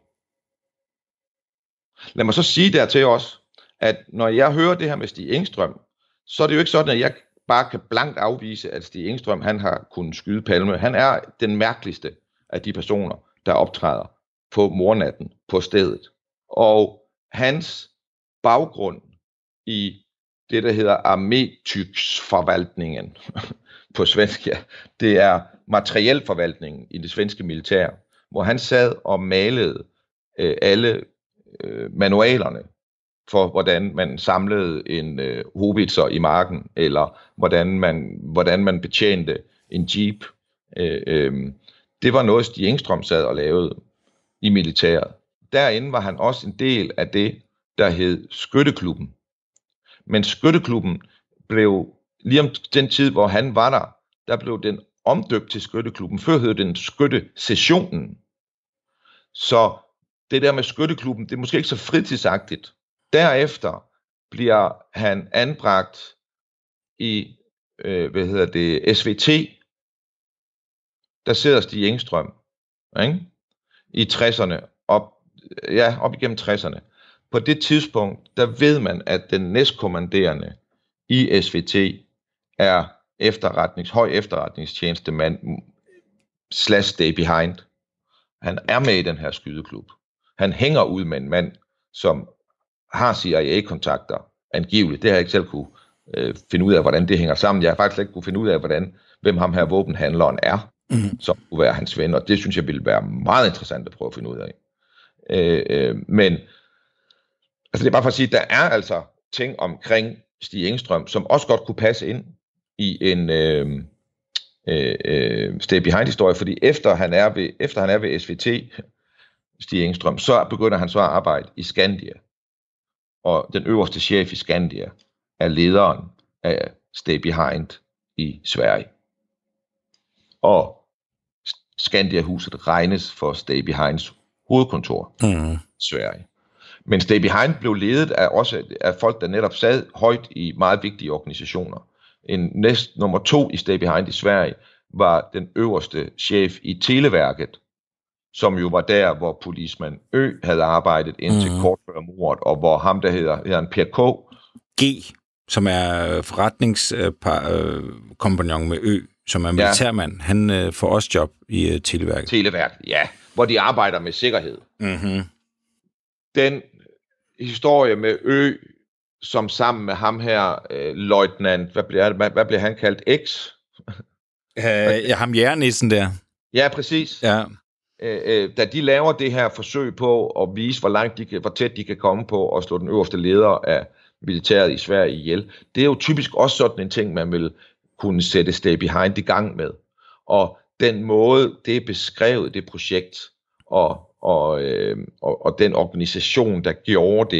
Lad mig så sige dertil også, at når jeg hører det her med Stig Engström, så er det jo ikke sådan, at jeg bare kan blankt afvise, at Stig Engström, han har kunnet skyde Palme. Han er den mærkeligste af de personer, der optræder på mornatten på stedet. Og hans baggrund i det, der hedder armétygsforvaltningen på svensk, ja, det er materielforvaltningen i det svenske militær, hvor han sad og malede alle manualerne for, hvordan man samlede en hobitser i marken, eller hvordan man betjente en jeep. Det var noget, Stig Engström sad og lavede i militæret. Derinde var han også en del af det, der hed Skytteklubben. Men Skytteklubben blev, lige om den tid, hvor han var der, der blev den omdøbt til Skytteklubben. Før hed den Skyttesessionen. Så det der med Skytteklubben, det er måske ikke så fritidsagtigt. Derefter bliver han anbragt i SVT. Der sidder Stig Engström, ikke? I 60'erne, op igennem 60'erne. På det tidspunkt, der ved man, at den næstkommanderende i SVT er høj efterretningstjenestemand / stay behind. Han er med i den her skydeklub. Han hænger ud med en mand, som har CIA-kontakter, angiveligt. Det har jeg ikke selv kunne finde ud af, hvordan det hænger sammen. Jeg har faktisk ikke kunne finde ud af, hvem ham her våbenhandleren er, som kunne være hans ven, og det synes jeg ville være meget interessant at prøve at finde ud af. Men altså, det er bare for at sige, at der er altså ting omkring Stig Engström, som også godt kunne passe ind i en stay behind-historie, fordi efter han er ved SVT, Stig Engström, så begynder han så at arbejde i Skandia. Og den øverste chef i Skandia er lederen af Stay Behind i Sverige. Og Skandia-huset regnes for Stay Behinds hovedkontor i Sverige. Men Stay Behind blev ledet af folk, der netop sad højt i meget vigtige organisationer. Nummer 2 i Stay Behind i Sverige var den øverste chef i Televærket, som jo var der, hvor policeman Ø havde arbejdet indtil kort før mordet, og hvor ham, der hedder en PKK. G, som er forretningskompagnon med Ø, som er militærmand, han får også job i Televærket. Televærket, ja, hvor de arbejder med sikkerhed. Mm-hmm. Den historie med Ø, som sammen med ham her, løjtnant, hvad bliver han kaldt, X? Ham jernæsen der. Ja, præcis. Ja. Da de laver det her forsøg på at vise, hvor tæt de kan komme på at slå den øverste leder af militæret i Sverige ihjel, det er jo typisk også sådan en ting, man vil kunne sætte Stay Behind i gang med. Og den måde, det er beskrevet, det projekt, og den organisation, der gjorde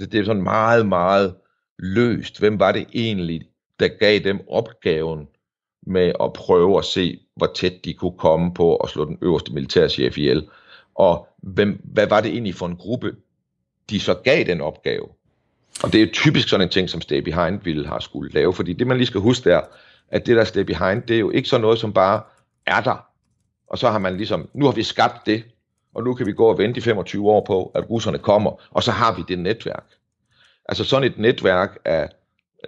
det er sådan meget, meget løst. Hvem var det egentlig, der gav dem opgaven med at prøve at se, hvor tæt de kunne komme på at slå den øverste militærchef ihjel? Og hvad var det egentlig for en gruppe, de så gav den opgave? Og det er jo typisk sådan en ting, som Stay Behind ville have skulle lave, fordi det, man lige skal huske der, at det der Stay Behind, det er jo ikke sådan noget, som bare er der. Og så har man ligesom, nu har vi skabt det, og nu kan vi gå og vente i 25 år på, at russerne kommer, og så har vi det netværk. Altså sådan et netværk af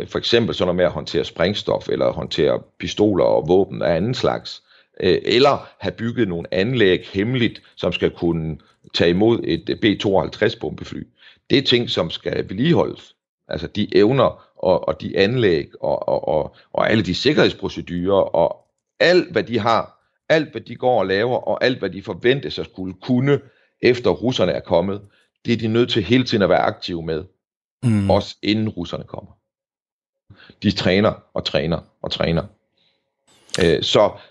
for eksempel sådan noget med at håndtere sprængstof, eller håndtere pistoler og våben af anden slags, eller have bygget nogle anlæg hemmeligt, som skal kunne tage imod et B-52-bombefly. Det er ting, som skal vedligeholdes. Altså de evner og de anlæg og alle de sikkerhedsprocedurer og alt, hvad de har, alt, hvad de går og laver, og alt, hvad de forventes at skulle kunne, efter russerne er kommet, det er de nødt til hele tiden at være aktive med. Også inden russerne kommer. De træner og træner og træner.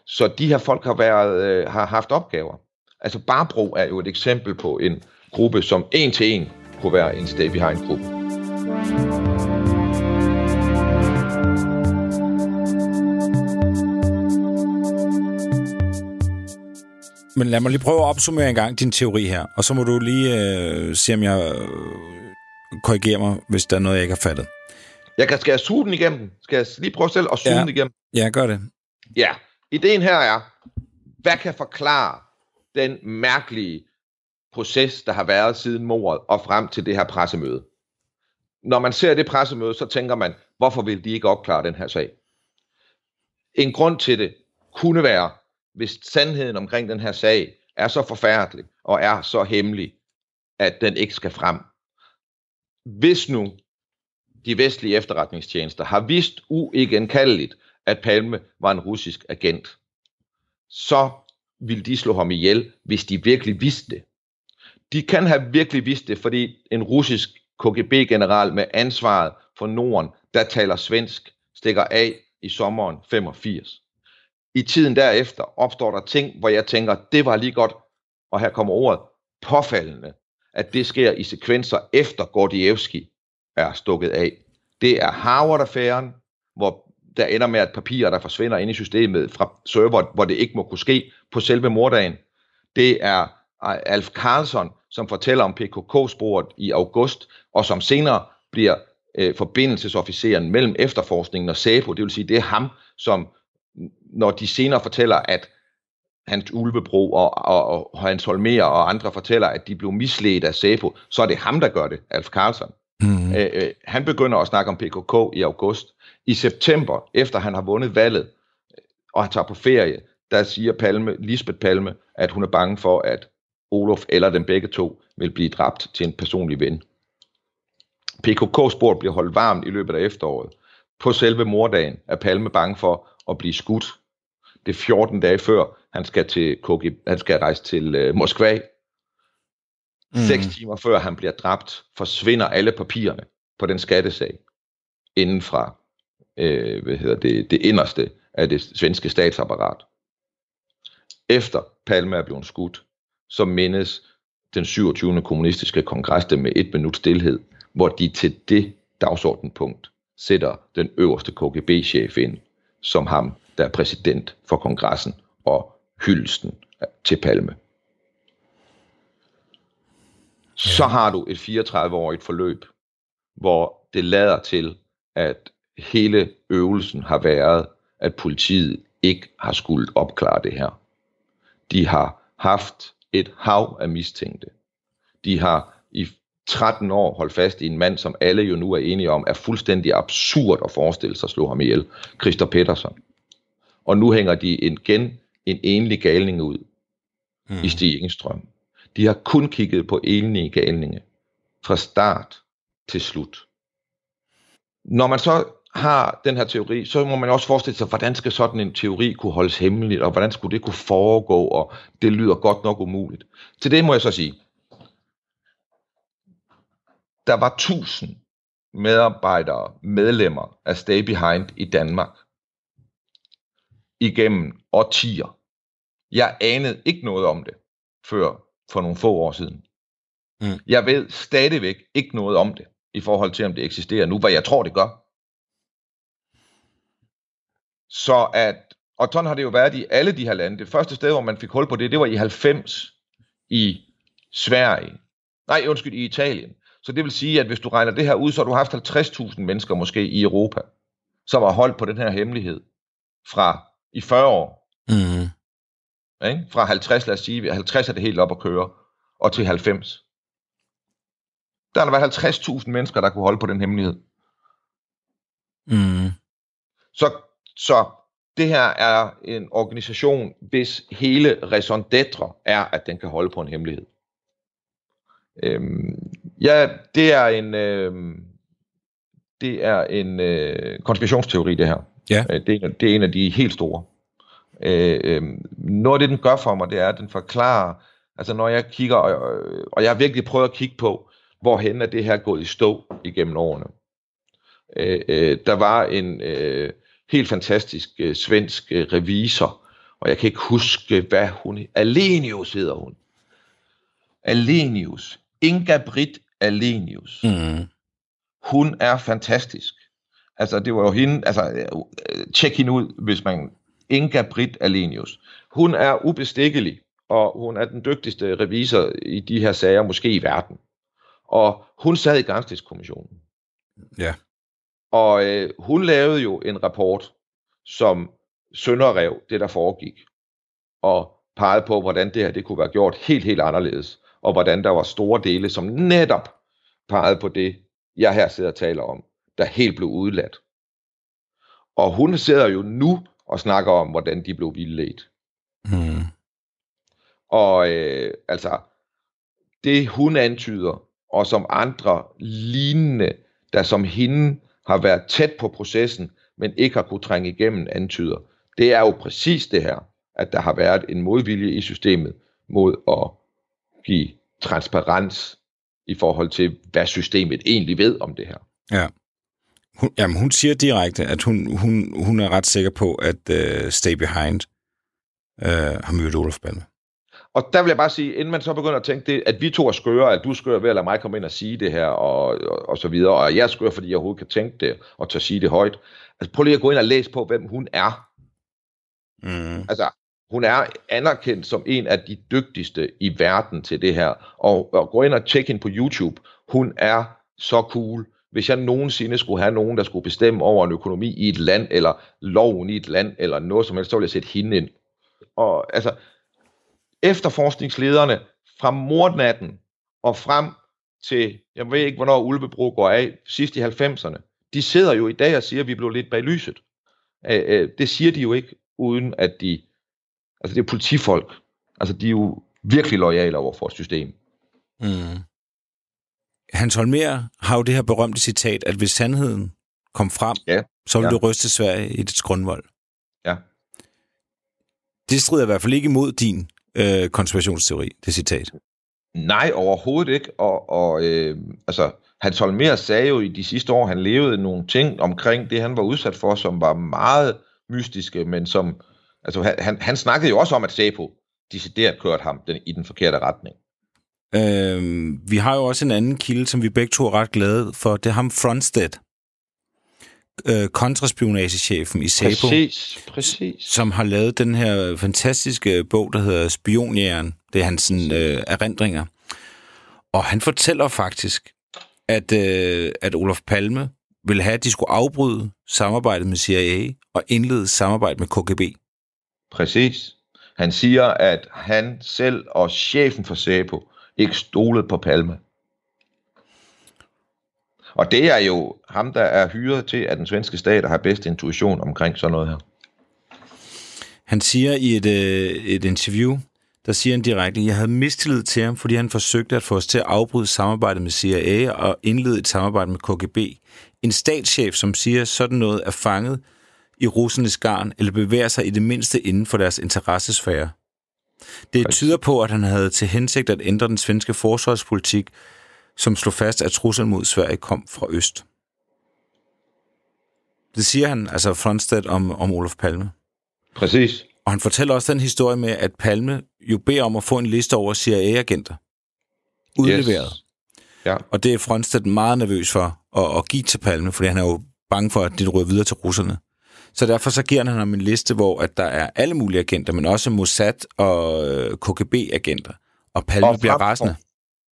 Så de her folk har haft opgaver. Altså Barbro er jo et eksempel på en gruppe, som en til en kunne være en Stay Behind-gruppe. Men lad mig lige prøve at opsummere en gang din teori her, og så må du lige se, om jeg korrigerer mig, hvis der er noget, jeg ikke har fattet. Skal jeg suge den igennem? Skal jeg lige prøve selv at suge den igennem? Ja, gør det. Ja, ideen her er, hvad kan forklare den mærkelige proces, der har været siden mordet og frem til det her pressemøde? Når man ser det pressemøde, så tænker man, hvorfor vil de ikke opklare den her sag? En grund til det kunne være, hvis sandheden omkring den her sag er så forfærdelig og er så hemmelig, at den ikke skal frem. Hvis nu de vestlige efterretningstjenester har vist uigenkaldeligt, at Palme var en russisk agent, så ville de slå ham ihjel, hvis de virkelig vidste det. De kan have virkelig vidst det, fordi en russisk KGB-general med ansvaret for Norden, der taler svensk, stikker af i sommeren 85. I tiden derefter opstår der ting, hvor jeg tænker, det var lige godt, og her kommer ordet, påfaldende, at det sker i sekvenser efter Gordievsky er stukket af. Det er Harvard-affæren, hvor der ender med, at papirer, der forsvinder ind i systemet fra server, hvor det ikke må kunne ske på selve morddagen. Det er Alf Karlsson, som fortæller om PKK-sporet i august, og som senere bliver forbindelsesofficeren mellem efterforskningen og Säpo. Det vil sige, det er ham, som når de senere fortæller, at Hans Ölvebro og Hans Holmér og andre fortæller, at de blev misledt af Säpo, så er det ham, der gør det, Alf Karlsson. Mm-hmm. Han begynder at snakke om PKK i august. I september, efter han har vundet valget, og han tager på ferie, der siger Palme, Lisbeth Palme, at hun er bange for, at Olof eller dem begge to vil blive dræbt til en personlig ven. PKK-sporet bliver holdt varmt i løbet af efteråret. På selve morddagen er Palme bange for at blive skudt. Det er 14 dage før, han skal rejse til Moskva. 6 timer før han bliver dræbt, forsvinder alle papirerne på den skattesag inden fra det inderste af det svenske statsapparat. Efter Palme er blevet skudt, så mindes den 27. kommunistiske kongres det med 1 minut stilhed, hvor de til det dagsordenpunkt sætter den øverste KGB-chef ind, som ham, der er præsident for kongressen og hyldelsen til Palme. Så har du et 34-årigt forløb, hvor det lader til, at hele øvelsen har været, at politiet ikke har skullet opklare det her. De har haft et hav af mistænkte. De har i 13 år holdt fast i en mand, som alle jo nu er enige om, er fuldstændig absurd at forestille sig at slå ham ihjel, Christer Pettersson. Og nu hænger de igen en enlig galning ud i Stig Engström. De har kun kigget på enlige galninge fra start til slut. Når man så har den her teori, så må man også forestille sig, hvordan skal sådan en teori kunne holdes hemmeligt, og hvordan skulle det kunne foregå, og det lyder godt nok umuligt. Til det må jeg så sige, der var 1000 medarbejdere, medlemmer af Stay Behind i Danmark igennem årtier. Jeg anede ikke noget om det før for nogle få år siden. Jeg ved stadigvæk ikke noget om det, i forhold til om det eksisterer nu, hvad jeg tror det gør. Og sådan har det jo været i alle de her lande. Det første sted, hvor man fik hul på det var i 90 i Sverige. Nej, undskyld, i Italien. Så det vil sige, at hvis du regner det her ud, så har du haft 50.000 mennesker måske i Europa, som har holdt på den her hemmelighed fra i 40 år. Fra 50, lad os sige, 50 er det helt op at køre, og til 90. Der har været 50.000 mennesker, der kunne holde på den hemmelighed. Så det her er en organisation, hvis hele raison d'être er, at den kan holde på en hemmelighed. Det er en konspirationsteori, det her. Ja. Det er en af de helt store. Noget af det, den gør for mig, det er, at den forklarer, altså når jeg kigger, og jeg har virkelig prøvet at kigge på, hvorhen er det her gået i stå igennem årene. Der var en helt fantastisk svensk revisor, og jeg kan ikke huske, hvad hun... Alenius hedder hun. Alenius. Inga Brit Alenius. Hun er fantastisk. Altså, det var jo hende... Altså, tjek hende ud, hvis man... Inga Brit Alenius. Hun er ubestikkelig, og hun er den dygtigste revisor i de her sager, måske i verden. Og hun sad i Granskningskommissionen. Ja. Og hun lavede jo en rapport, som sønderrev det, der foregik, og pegede på, hvordan det her det kunne være gjort helt, helt anderledes, og hvordan der var store dele, som netop pegede på det, jeg her sidder og taler om, der helt blev udladt. Og hun sidder jo nu og snakker om, hvordan de blev vildledt. Og altså, det hun antyder, og som andre lignende, der som hende har været tæt på processen, men ikke har kunnet trænge igennem, antyder, det er jo præcis det her, at der har været en modvilje i systemet mod at give transparens i forhold til, hvad systemet egentlig ved om det her. Ja. Hun siger direkte, at hun er ret sikker på, at Stay Behind har mødt Olof Palme. Og der vil jeg bare sige, inden man så begynder at tænke det, at vi to er skøre, at du er skør ved at lade mig komme ind og sige det her, og så videre, og jeg er skør, fordi jeg overhovedet kan tænke det, og tør sige det højt. Altså, prøv lige at gå ind og læse på, hvem hun er. Mm. Altså, hun er anerkendt som en af de dygtigste i verden til det her, og gå ind og tjek hende på YouTube. Hun er så cool. Hvis jeg nogensinde skulle have nogen, der skulle bestemme over en økonomi i et land, eller loven i et land, eller noget som helst, så ville jeg sætte hende ind. Og altså, efterforskningslederne fra mordnatten og frem til, jeg ved ikke, hvornår Ölvebro går af, sidst i 90'erne, de sidder jo i dag og siger, at vi blev lidt bag lyset. Det siger de jo ikke, uden at de, altså det er politifolk, altså de er jo virkelig loyale over for systemet. Mm. Hans Holmér har jo det her berømte citat, at hvis sandheden kom frem, så ville det ryste Sverige i dets grundvold. Ja. Det strider i hvert fald ikke imod din konspirationsteori, det citat. Nej, overhovedet ikke. Og altså, Hans Holmér sagde jo i de sidste år, han levede nogle ting omkring det, han var udsat for, som var meget mystiske, men som, altså han snakkede jo også om, at Säpo decideret kørte ham i den forkerte retning. Vi har jo også en anden kilde, som vi begge to er ret glade for. Det er ham Frønstedt, kontraspionagechefen i Säpo, præcis. Som har lavet den her fantastiske bog, der hedder Spionjæren. Det er hans erindringer. Og han fortæller faktisk, at Olof Palme ville have, at de skulle afbryde samarbejdet med CIA og indlede samarbejdet med KGB. Præcis. Han siger, at han selv og chefen for Säpo ikke stolet på Palme. Og det er jo ham, der er hyret til, at den svenske stat har bedst intuition omkring sådan noget her. Han siger i et interview, der siger han direkte, jeg havde mistillid til ham, fordi han forsøgte at få os til at afbryde samarbejdet med CIA og indlede et samarbejde med KGB. En statschef, som siger, sådan noget er fanget i russernes garn, eller bevæger sig i det mindste inden for deres interessesfære. Det tyder på, at han havde til hensigt at ændre den svenske forsvarspolitik, som slog fast, at truslen mod Sverige kom fra øst. Det siger han, altså Frønstedt, om Olof Palme. Præcis. Og han fortæller også den historie med, at Palme jo beder om at få en liste over CIA-agenter. Udleveret. Yes. Ja. Og det er Frønstedt meget nervøs for at give til Palme, fordi han er jo bange for, at det ryger videre til russerne. Så derfor så giver han ham en liste, hvor at der er alle mulige agenter, men også Mossad og KGB-agenter. Og Palme bliver rasende.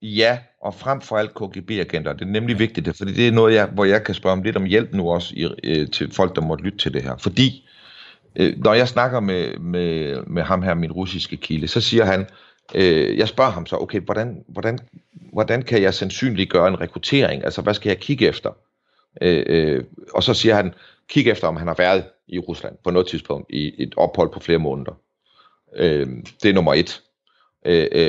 Ja, og frem for alt KGB-agenter. Det er nemlig vigtigt, fordi det er noget, hvor jeg kan spørge om lidt om hjælp nu også til folk, der måtte lytte til det her. Fordi når jeg snakker med ham her, min russiske kilde, så siger han, jeg spørger ham så, okay, hvordan kan jeg sandsynliggøre en rekruttering? Altså, hvad skal jeg kigge efter? Og så siger han, kig efter, om han har været i Rusland på noget tidspunkt i et ophold på flere måneder. Det er nummer 1.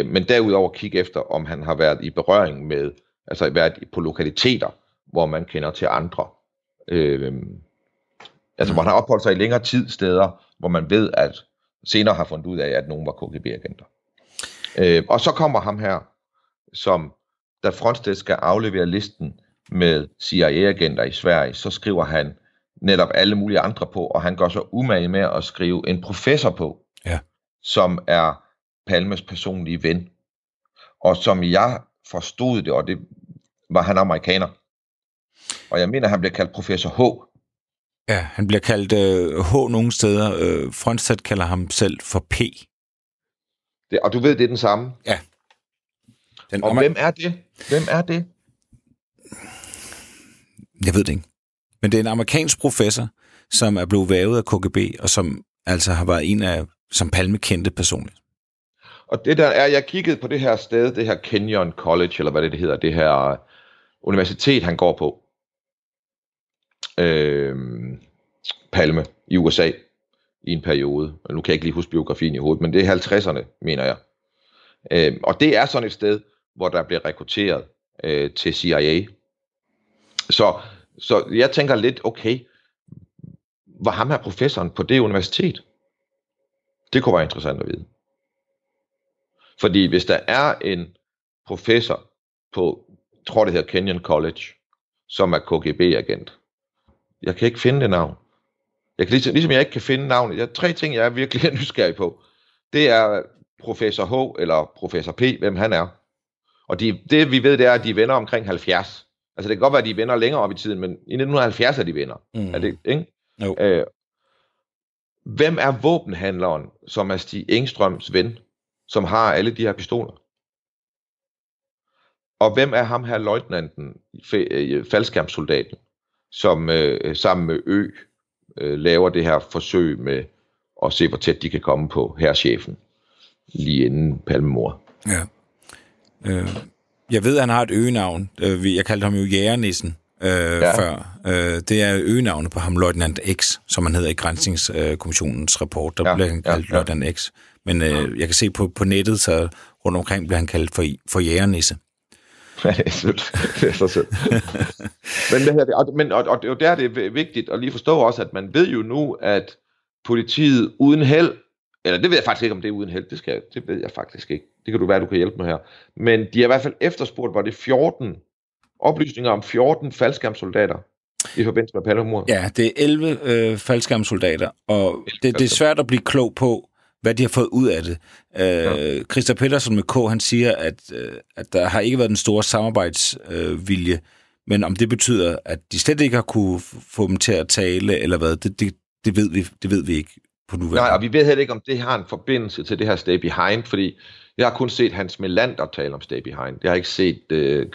Men derudover kig efter, om han har været i berøring med, altså været på lokaliteter, hvor man kender til andre. Altså hvor han har opholdt sig i længere tid steder, hvor man ved, at senere har fundet ud af, at nogen var KGB-agenter. Og så kommer ham her, som da Frønstedt skal aflevere listen med CIA-agenter i Sverige, så skriver han netop alle mulige andre på, og han går så umage med at skrive en professor på, som er Palmes personlige ven. Og som jeg forstod det, og det var han amerikaner. Og jeg mener, han bliver kaldt professor H. Ja, han bliver kaldt H nogle steder. Frønstedt kalder ham selv for P. Det, og du ved, det er den samme? Ja. Hvem er det? Hvem er det? Jeg ved det ikke. Men det er en amerikansk professor, som er blevet vævet af KGB, og som altså har været en af, som Palme kendte personligt. Og det der er, jeg kiggede på det her sted, det her Kenyon College, eller hvad det hedder, det her universitet, han går på. Palme i USA i en periode. Nu kan jeg ikke lige huske biografien i hovedet, men det er 50'erne, mener jeg. Og det er sådan et sted, hvor der bliver rekrutteret til CIA. Så jeg tænker lidt, okay, var ham her professoren på det universitet? Det kunne være interessant at vide. Fordi hvis der er en professor på, jeg tror det hedder Kenyon College, som er KGB-agent. Jeg kan ikke finde det navn. Jeg kan ligesom jeg ikke kan finde navnet. Der er tre ting, jeg er virkelig nysgerrig på. Det er professor H eller professor P, hvem han er. Og det vi ved, det er, at de vender omkring 70. Altså det kan godt være, at de vender længere op i tiden, men i 1970 er de venner. Mm. Er det, ikke? No. Hvem er våbenhandleren, som er Stig Engströms ven, som har alle de her pistoler? Og hvem er ham her løjtnanten, faldskærmssoldaten, som sammen med Ø laver det her forsøg med at se, hvor tæt de kan komme på herrchefen, lige inden Palmemor? Ja. Jeg ved, at han har et øgenavn. Jeg kaldte ham jo Jægernissen før. Det er øgenavnet på ham, løjtnant X, som han hedder i Granskningskommissionens rapport. Der bliver han kaldt løjtnant X. Men jeg kan se på nettet, så rundt omkring bliver han kaldt for Jægernisse. Ja, det er sødt. Det er så sødt. Men det er det vigtigt at lige forstå også, at man ved jo nu, at politiet uden held, eller det ved jeg faktisk ikke, om det er uden held, det ved jeg faktisk ikke. Det kan du være, du kan hjælpe med her. Men de har i hvert fald efterspurgt, var det 14 oplysninger om 14 faldskærmssoldater i forbindelse med Palmemordet? Ja, det er 11 faldskærmssoldater, og det er svært at blive klog på, hvad de har fået ud af det. Christer Pettersson med K, han siger, at der har ikke været den store samarbejdsvilje, men om det betyder, at de slet ikke har kunne få dem til at tale, eller hvad, det ved vi ikke på nuværende. Nej, og vi ved heller ikke, om det har en forbindelse til det her stay behind, fordi jeg har kun set Hans Melander tale om stay behind. Jeg har ikke set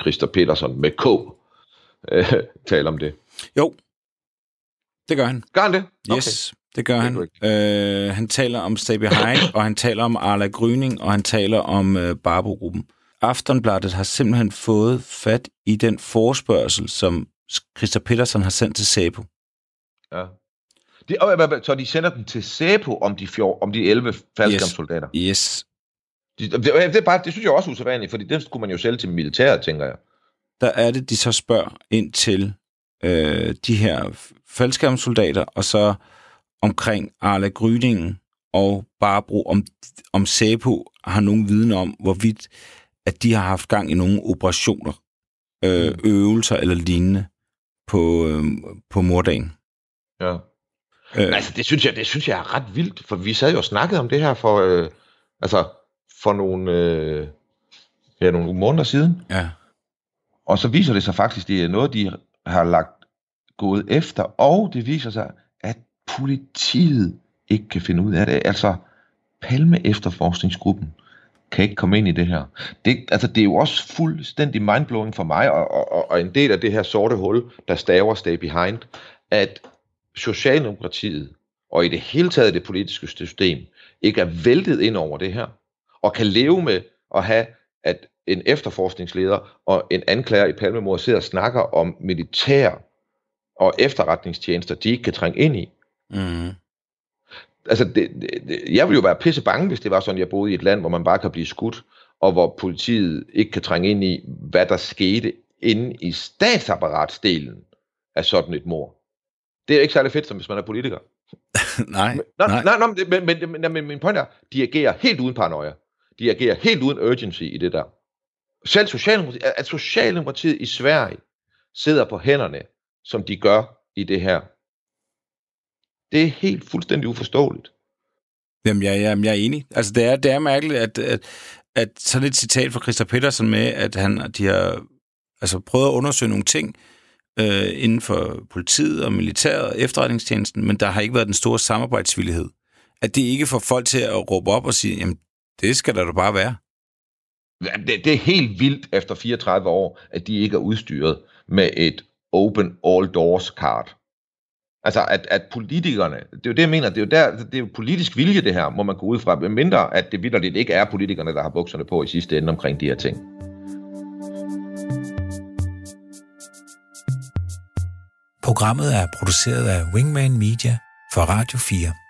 Christer Pettersson med K tale om det. Jo, det gør han. Gør han det? Okay. Yes. Det gør han. Han taler om Stay Behind, og han taler om Arla Gryning, og han taler om Barbo-gruppen. Aftonbladet har simpelthen fået fat i den forespørgsel, som Christer Pettersson har sendt til Sæpo. Ja. Så de sender den til Sæpo om de 11 faldskærmssoldater? Yes. Det synes jeg også er usædvanligt, fordi den skulle man jo sælge til militæret, tænker jeg. Der er det, de så spørger ind til de her faldskærmssoldater, og så omkring Arla Gryningen og Barbro, om Sæpo har nogen viden om, hvorvidt at de har haft gang i nogle operationer, øvelser eller lignende på morddagen. Ja. Altså, det synes jeg er ret vildt, for vi sad jo og snakkede om det her for nogle måneder siden. Ja. Og så viser det sig faktisk, det er noget, de har gået efter, og det viser sig, at politiet ikke kan finde ud af det. Altså, Palme efterforskningsgruppen kan ikke komme ind i det her. Det er jo også fuldstændig mindblowing for mig, og en del af det her sorte hul, der staver stay behind, at Socialdemokratiet, og i det hele taget det politiske system, ikke er væltet ind over det her, og kan leve med at have, at en efterforskningsleder og en anklager i Palmemordet sidder og snakker om militær og efterretningstjenester, de ikke kan trænge ind i. Mm. Altså, jeg ville jo være pisse bange, hvis det var sådan, jeg boede i et land, hvor man bare kan blive skudt, og hvor politiet ikke kan trænge ind i, hvad der skete inde i statsapparatdelen af sådan et mord. Det er ikke særlig fedt, som hvis man er politiker. Men min point er, de agerer helt uden paranoia. De agerer helt uden urgency i det der. Selv Socialdemokratiet, at Socialdemokratiet i Sverige sidder på hænderne, som de gør i det her. Det er helt fuldstændig uforståeligt. Jamen, jeg er enig. Altså, det er mærkeligt, at sådan et citat fra Christer Pettersson med, at de har altså prøvet at undersøge nogle ting inden for politiet og militæret og efterretningstjenesten, men der har ikke været den store samarbejdsvillighed. At det ikke får folk til at råbe op og sige, jamen, det skal der da bare være. Det er helt vildt efter 34 år, at de ikke er udstyret med et open all doors card. Altså, at politikerne, det er jo det, jeg mener, det er jo politisk vilje, det her, må man gå ud fra, mindre at det vitterligt ikke er politikerne, der har bukserne på i sidste ende omkring de her ting. Programmet er produceret af Wingman Media for Radio 4.